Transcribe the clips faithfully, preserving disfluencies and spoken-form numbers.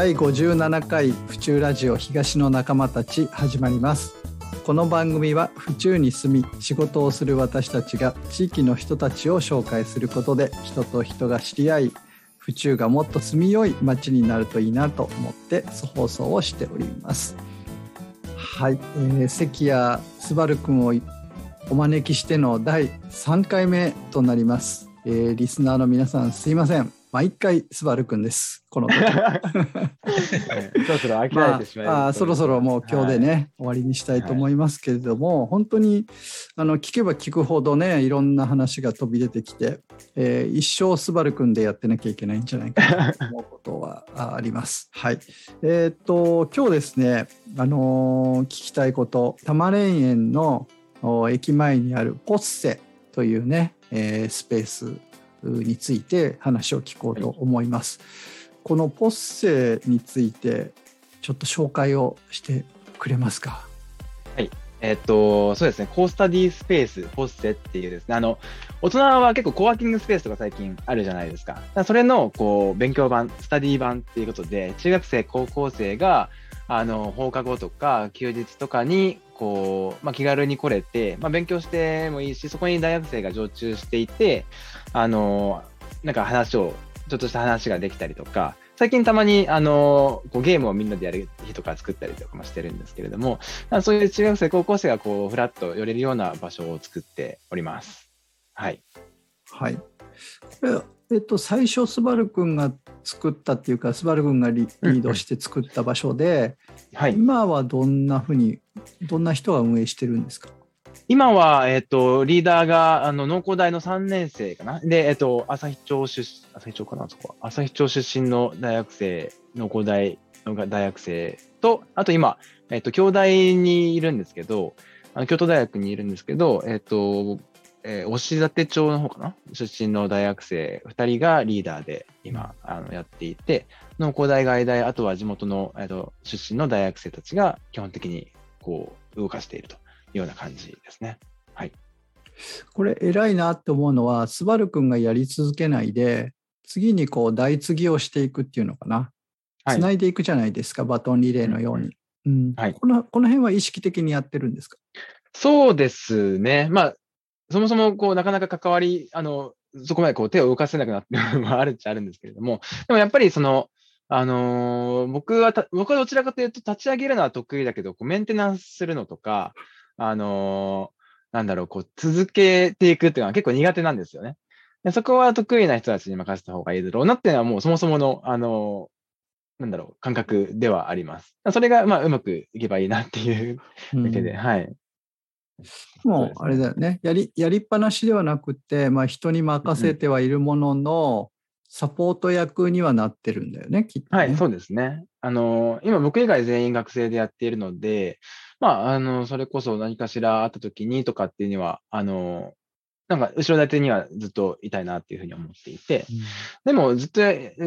だいごじゅうななかい府中ラジオ東の仲間たち始まります。この番組は府中に住み仕事をする私たちが地域の人たちを紹介することで人と人が知り合い、府中がもっと住みよい街になるといいなと思って放送をしております。はい、えー、関谷昴くんをお招きしてのだいさんかいめとなります。えー、リスナーの皆さんすいません、毎回昴くんです。この時そろそろ飽きられてしまいます、ね。まあ、あそろそろもう今日でね、はい、終わりにしたいと思いますけれども、はい、本当にあの聞けば聞くほどね、いろんな話が飛び出てきて、えー、一生昴くんでやってなきゃいけないんじゃないかと思うことはあります。はい、えー、っと今日ですね、あのー、聞きたいこと、多摩霊園の駅前にあるポッセというね、えー、スペースについて話を聞こうと思います。はい、このポッセについてちょっと紹介をしてくれますか？はい、えー、っとそうですね、コースタディスペースポッセっていうですね、あの大人は結構コワーキングスペースとか最近あるじゃないですか。だからそれのこう勉強版、スタディ版っていうことで、中学生高校生があの放課後とか休日とかにこう、まあ、気軽に来れて、まあ、勉強してもいいし、そこに大学生が常駐していて、あのなんか話をちょっとした話ができたりとか、最近たまにあのこうゲームをみんなでやる日とか作ったりとかもしてるんですけれども、そういう中学生高校生がこうフラッと寄れるような場所を作っております。はいはい、これえっと、最初昴くんが作ったっていうか、昴くんが リ, リードして作った場所で、うんうん、はい、今はどんなふうに、どんな人が運営してるんですか？今は、えっと、リーダーがあの農工大のさんねんせいかなで、えっと、旭町出旭町かなそこは旭町出身の大学生、農工大の大学生と、あと今、えっと、京大にいるんですけど、あの京都大学にいるんですけど、えっとえー、押立町の方かな出身の大学生ふたりがリーダーで今あのやっていて、農工大外大、あとは地元の、えー、と出身の大学生たちが基本的にこう動かしているというような感じですね。はい、これ偉いなって思うのは、昴くんがやり続けないで次にこう代継ぎをしていくっていうのかな、はい、つないでいくじゃないですか、バトンリレーのように。うんうん、はい、この、この辺は意識的にやってるんですか？そうですね、まあそもそもこうなかなか関わり、あのそこまでこう手を動かせなくなってるのもあるっちゃあるんですけれども、でもやっぱりその、あのー、僕はた僕はどちらかというと立ち上げるのは得意だけど、こうメンテナンスするのとか、あのー、なんだろう、こう続けていくっていうのは結構苦手なんですよね。でそこは得意な人たちに任せた方がいいだろうなっていうのは、もうそもそもの、あのーなんだろう、感覚ではあります。それがまあうまくいけばいいなっていうだけで、うん、はい。もうあれだよね、やり、やりっぱなしではなくて、まあ、人に任せてはいるものの、サポート役にはなってるんだよね、きっとね。はい、そうですね。あの今僕以外全員学生でやっているので、まあ、あのそれこそ何かしらあった時にとかっていうには、あのなんか後ろ盾にはずっといたいなっていうふうに思っていて、うん、でもずっと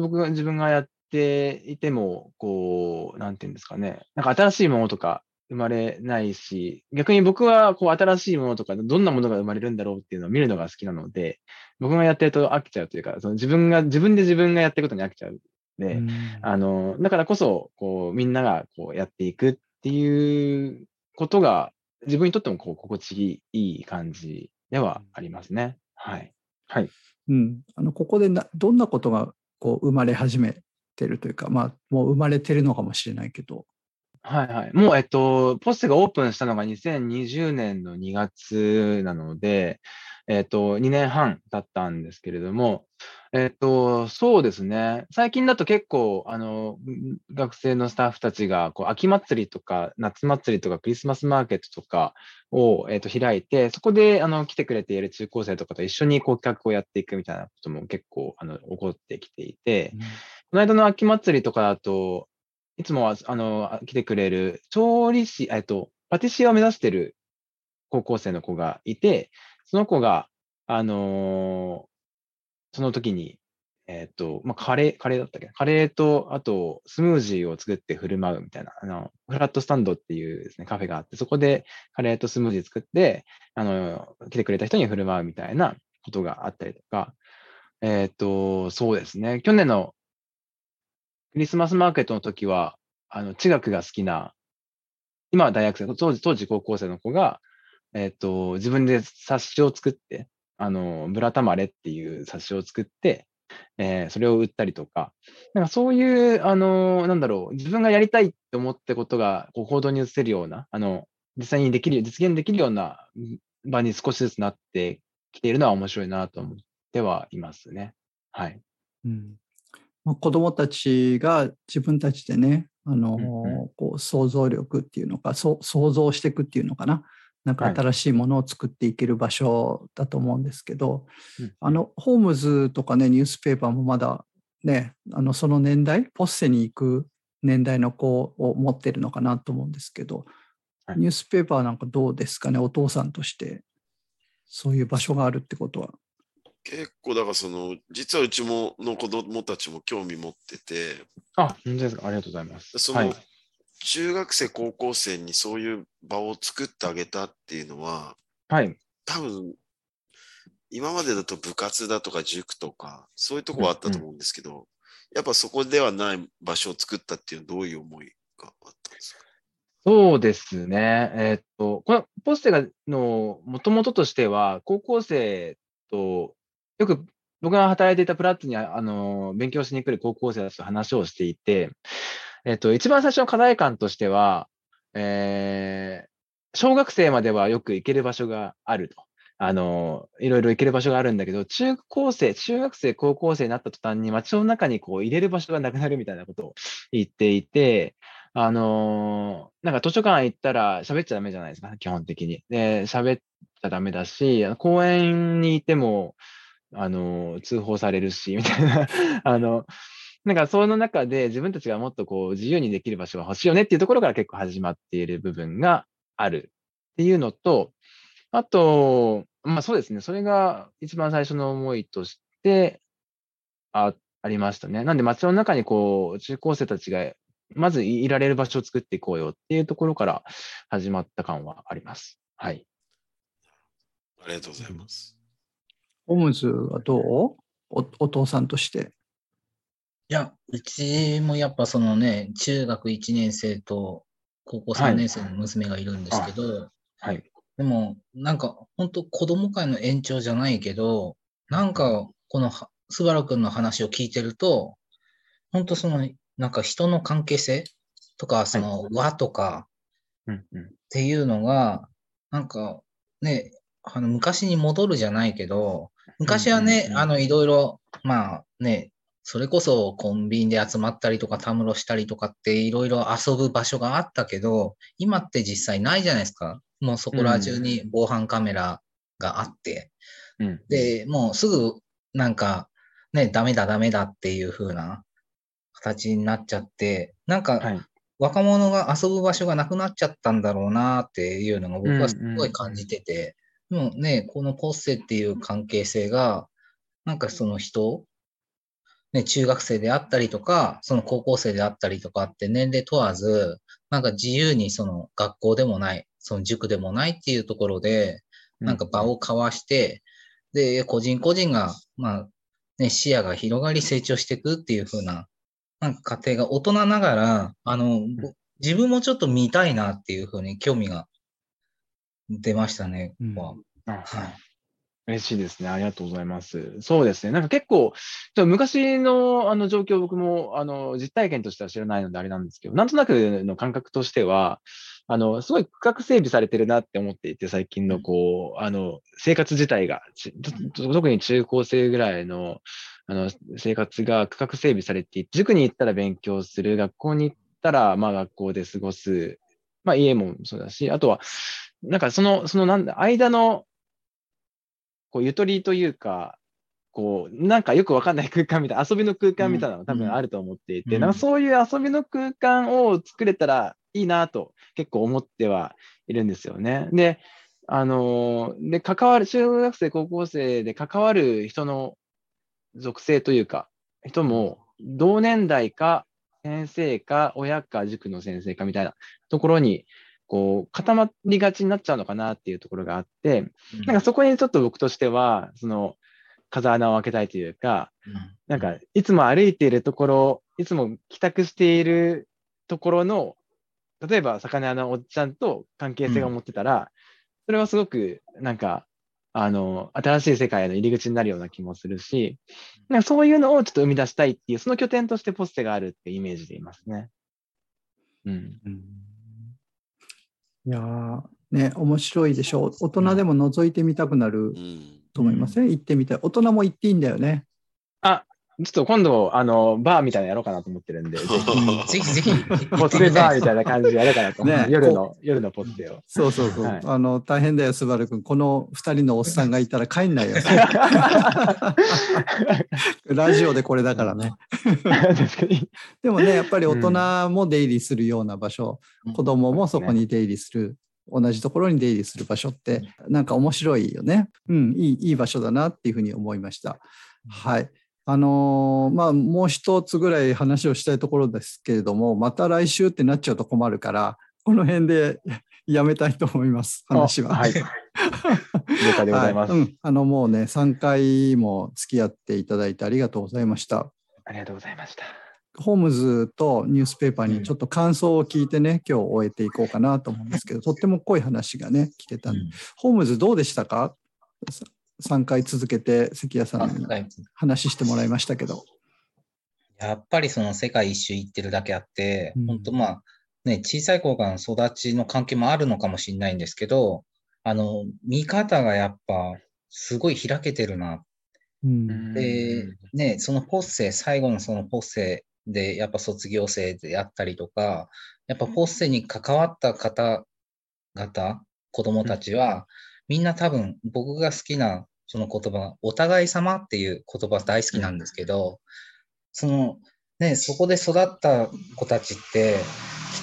僕が自分がやっていても、こうなんていうんですかね、なんか新しいものとか生まれないし、逆に僕はこう新しいものとか、どんなものが生まれるんだろうっていうのを見るのが好きなので、僕がやってると飽きちゃうというか、その自分が自分で自分がやってることに飽きちゃうので、うん、あのだからこそこうみんながこうやっていくっていうことが自分にとってもこう心地いい感じではありますね。はいはい、うん、あのここでなどんなことがこう生まれ始めてるというか、まあ、もう生まれてるのかもしれないけど。はいはい、もう、えっと、ポッセがオープンしたのがにせんにじゅうねんのにがつなので、えっと、にねんはんだったんですけれども、えっと、そうですね、最近だと結構、あの、学生のスタッフたちが、こう、秋祭りとか、夏祭りとか、クリスマスマーケットとかを、えっと、開いて、そこで、あの、来てくれている中高生とかと一緒に、こう、企画をやっていくみたいなことも結構、あの、起こってきていて、うん、この間の秋祭りとかだと、いつもはあの来てくれる調理師、えっと、パティシエを目指してる高校生の子がいて、その子が、あのー、その時に、えっと、まあ、カレー、カレーだったっけ？カレーと、あと、スムージーを作って振る舞うみたいな、あの、フラットスタンドっていうですね、カフェがあって、そこでカレーとスムージー作って、あの、来てくれた人に振る舞うみたいなことがあったりとか、えっと、そうですね、去年のクリスマスマーケットの時は、あの、地学が好きな、今は大学生、当時、当時高校生の子が、えっと、自分で冊子を作って、あの、ブラタマレっていう冊子を作って、えーそれを売ったりとか、なんかそういう、あの、なんだろう、自分がやりたいって思ってことが、こう、行動に移せるような、あの、実際にできる、実現できるような場に少しずつなってきているのは面白いなと思ってはいますね。はい。うん。まあ、子どもたちが自分たちでね、あの、うん、こう想像力っていうのか、想像していくっていうのかな、なんか新しいものを作っていける場所だと思うんですけど、うん、あのホームズとかね、ニュースペーパーもまだね、あのその年代、ポッセに行く年代の子を持ってるのかなと思うんですけど、はい、ニュースペーパーなんかどうですかね、お父さんとしてそういう場所があるってことは。結構だから、その実はうちもの子供たちも興味持ってて。あ、本当ですか、ありがとうございます。その、はい、中学生高校生にそういう場を作ってあげたっていうのは、はい、多分今までだと部活だとか塾とかそういうとこはあったと思うんですけど、うんうん、やっぱそこではない場所を作ったっていうのはどういう思いがあったんですか。そうですね、えー、っとこのポステがの元々としては、高校生とよく僕が働いていたプラッツにあの勉強しに来る高校生たちと話をしていて、えっと、一番最初の課題感としては、えー、小学生まではよく行ける場所があると。あの、いろいろ行ける場所があるんだけど、中高生、中学生、高校生になった途端に街の中にこう入れる場所がなくなるみたいなことを言っていて、あの、なんか図書館行ったら喋っちゃダメじゃないですか、基本的に。で、喋っちゃダメだし、公園にいても、あの、通報されるし、みたいな、あの、なんかその中で自分たちがもっとこう自由にできる場所が欲しいよねっていうところから結構始まっている部分があるっていうのと、あと、まあそうですね、それが一番最初の思いとしてあ、ありましたね。なんで街の中にこう中高生たちがまずいられる場所を作っていこうよっていうところから始まった感はあります。はい。ありがとうございます。ホームズはどう？お、お父さんとして。いや、うちもやっぱそのね、中学いちねん生と高校さんねん生の娘がいるんですけど、はいはいはい、でもなんか本当子供会の延長じゃないけど、なんかこのすばらくんの話を聞いてると、本当そのなんか人の関係性とかその和とかっていうのがなんかね、あの昔に戻るじゃないけど、昔はね、うんうんうん、あのいろいろまあね、それこそコンビニで集まったりとかたむろしたりとかっていろいろ遊ぶ場所があったけど、今って実際ないじゃないですか。もうそこら中に防犯カメラがあって、うん、でもうすぐなんかね、ダメだダメだっていう風な形になっちゃって、なんか若者が遊ぶ場所がなくなっちゃったんだろうなっていうのが僕はすごい感じてて、うんうん、でもね、このポッセっていう関係性がなんかその人ね、中学生であったりとか、その高校生であったりとかって年齢問わず、なんか自由にその学校でもない、その塾でもないっていうところで、なんか場を交わして、うん、で、個人個人が、まあ、ね、視野が広がり成長していくっていう風な、なんか過程が大人ながら、あの、うん、自分もちょっと見たいなっていう風に興味が出ましたね、ここは。うん、はい。嬉しいですね。ありがとうございます。そうですね。なんか結構、ちょ昔のあの状況、僕もあの実体験としては知らないのであれなんですけど、なんとなくの感覚としては、あの、すごい区画整備されてるなって思っていて、最近のこう、あの、生活自体が、特に中高生ぐらいの、あの、生活が区画整備されていて、塾に行ったら勉強する、学校に行ったら、まあ学校で過ごす、まあ家もそうだし、あとは、なんかその、そのなんだ、間の、こうゆとりというか、こうなんかよくわかんない空間みたいな、遊びの空間みたいなのが多分あると思っていて、うん、なんかそういう遊びの空間を作れたらいいなと結構思ってはいるんですよね。で、あのー、で関わる中学生高校生で関わる人の属性というか、人も同年代か先生か親か塾の先生かみたいなところにこう固まりがちになっちゃうのかなっていうところがあって、うん、なんかそこにちょっと僕としてはその風穴を開けたいというか、うん、なんかいつも歩いているところいつも帰宅しているところの、例えば魚屋のおっちゃんと関係性が持ってたら、うん、それはすごくなんかあの新しい世界への入り口になるような気もするし、なんかそういうのをちょっと生み出したいっていう、その拠点としてポステがあるっていうイメージでいますね。うん、いやーね、面白いでしょう。大人でも覗いてみたくなると思いません、うんうん、行ってみたい。大人も行っていいんだよね。あ、ちょっと今度あのバーみたいなのやろうかなと思ってるんで、ぜひぜひポステバーみたいな感じでやろうかなと思って、ね、夜の夜のポステを。そうそうそう、はい、あの大変だよスバル君、このふたりのおっさんがいたら帰んないよラジオでこれだからねでもね、やっぱり大人も出入りするような場所、うん、子供もそこに出入りする、同じところに出入りする場所ってなんか面白いよね。うん、いい、いい場所だなっていうふうに思いました。はい。あのー、まあもう一つぐらい話をしたいところですけれども、また来週ってなっちゃうと困るから、この辺でやめたいと思います。話は。はい。了解でございます。はい、うん。あのもうね、さんかいも付き合っていただいてありがとうございました。ありがとうございました。ホームズとニュースペーパーにちょっと感想を聞いてね、今日終えていこうかなと思うんですけど、とっても濃い話がね聞けたんで、うん、ホームズどうでしたか？さんかい続けて関谷さんに話してもらいましたけど、やっぱりその世界一周行ってるだけあって、うん、本当まあね、小さい頃からの育ちの関係もあるのかもしれないんですけど、あの見方がやっぱすごい開けてるな、うん、でね、そのポッセ最後のそのポッセでやっぱ卒業生であったりとか、やっぱポッセに関わった方々、子どもたちはみんな多分僕が好きなその言葉、お互い様っていう言葉大好きなんですけど、そのね、そこで育った子たちって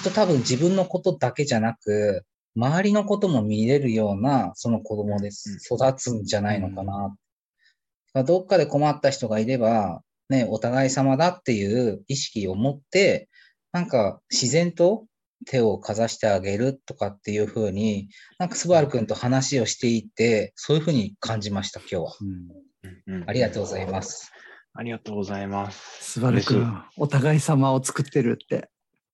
きっと多分自分のことだけじゃなく周りのことも見れるようなその子どもで育つんじゃないのかな、うん、どっかで困った人がいればね、お互い様だっていう意識を持って、なんか自然と手をかざしてあげるとかっていう風に、なんかスバル君と話をしていて、そういう風に感じました今日は、うんうん。ありがとうございます。ありがとうございます。スバル君、お互い様を作ってるって。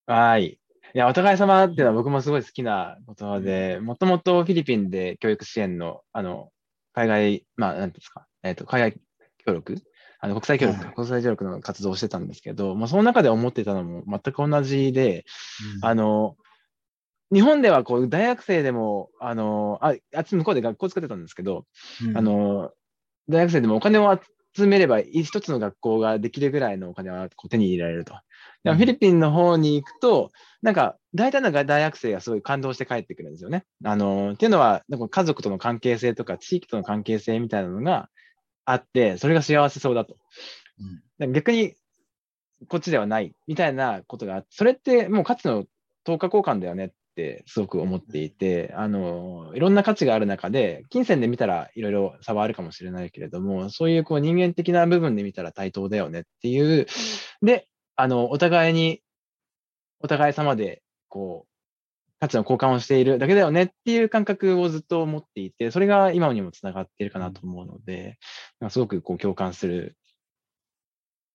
はい。いや、お互い様っていうのは僕もすごい好きな言葉で、もともとフィリピンで教育支援のあの海外、まあ何ですか、えっと海外協力。あの国際協力、国際協力の活動をしてたんですけど、まあ、その中で思ってたのも全く同じで、うん、あの日本ではこう大学生でもあのああっち向こうで学校作ってたんですけど、うん、あの大学生でもお金を集めれば一つの学校ができるぐらいのお金はこう手に入れられると。でもフィリピンの方に行くと、なんか大体の大学生がすごい感動して帰ってくるんですよね。あのっていうのはなんか家族との関係性とか地域との関係性みたいなのがあって、それが幸せそうだと。うん、逆にこっちではないみたいなことがあって、それってもう価値の等価交換だよねってすごく思っていて、あのいろんな価値がある中で金銭で見たらいろいろ差はあるかもしれないけれども、そういうこう人間的な部分で見たら対等だよねっていうで、あのお互いにお互い様でこう価値の交換をしているだけだよねっていう感覚をずっと持っていて、それが今にもつながっているかなと思うので、すごくこう共感する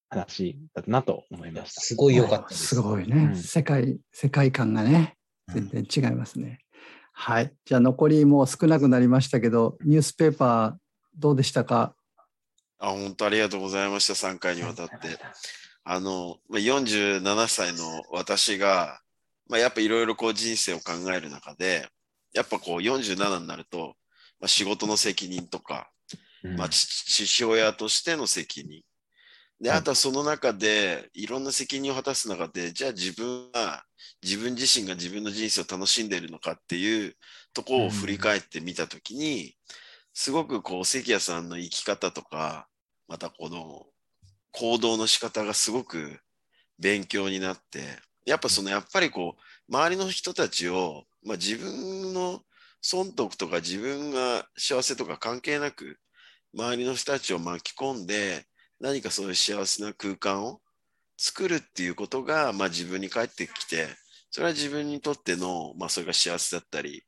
話だったなと思いました。すごい良かったです。すごいね、うん、世界、世界観がね全然違いますね、うん、はい。じゃあ残りもう少なくなりましたけど、ニュースペーパーどうでしたか？あ、本当ありがとうございました。さんかいにわたって、あのよんじゅうななさいの私がまあ、やっぱいろいろこう人生を考える中で、やっぱこうよんじゅうななになると、まあ、仕事の責任とか、まあ、父親としての責任で、あとはその中でいろんな責任を果たす中で、じゃあ自分は自分自身が自分の人生を楽しんでいるのかっていうところを振り返ってみたときに、すごくこう関谷さんの生き方とか、またこの行動の仕方がすごく勉強になって、やっぱそのやっぱりこう周りの人たちを、まあ、自分の損得とか自分が幸せとか関係なく周りの人たちを巻き込んで、何かそういう幸せな空間を作るっていうことが、まあ、自分に返ってきて、それは自分にとっての、まあ、それが幸せだったり、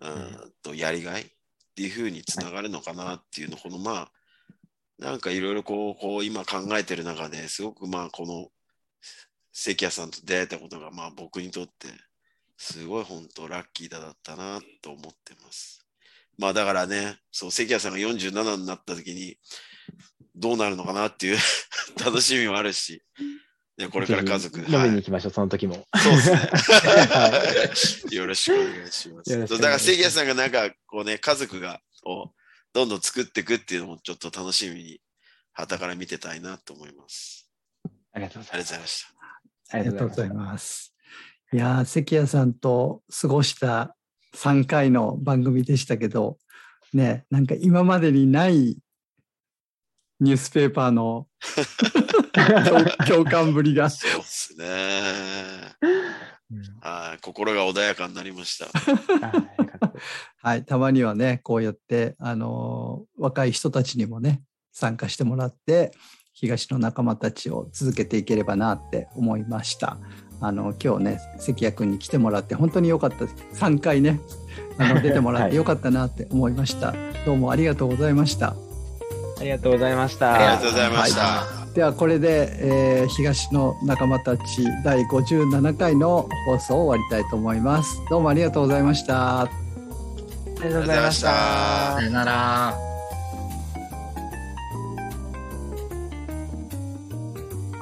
うんとやりがいっていうふうにつながるのかなっていうの、このまあなんかいろいろこう、こう今考えてる中ですごくまあこの関谷さんと出会えたことが、まあ僕にとってすごい本当ラッキーだったなと思ってます。まあだからね、そう関谷さんがよんじゅうななになった時にどうなるのかなっていう楽しみもあるし、ね、これから家族飲みに行きましょう、はい、その時も。そうですね。はい、よろしくお願いします。だから関谷さんがなんかこうね、家族がをどんどん作っていくっていうのもちょっと楽しみに傍から見てたいなと思います。ありがとうございました。ありがとうございます。いやー、関谷さんと過ごしたさんかいの番組でしたけど、ね、なんか今までにないニュースペーパーの共感ぶりが。そうですね。はい、心が穏やかになりました。はい、たまにはね、こうやってあの若い人たちにもね、参加してもらって。東の仲間たちを続けていければなって思いました。あの今日ね、関谷君に来てもらって本当に良かった。さんかいね、あの出てもらって良かったなって思いました、はい、どうもありがとうございました。ありがとうございました。ありがとうございました、はい、ではこれで、えー、東の仲間たち第ごじゅうななかいの放送を終わりたいと思います。どうもありがとうございました。ありがとうございました。さよなら。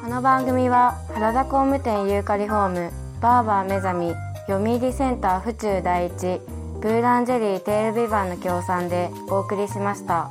この番組は原田工務店ユーカリホーム、バーバー目覚み、読売センター府中第一、ブーランジェリーテールビバンの協賛でお送りしました。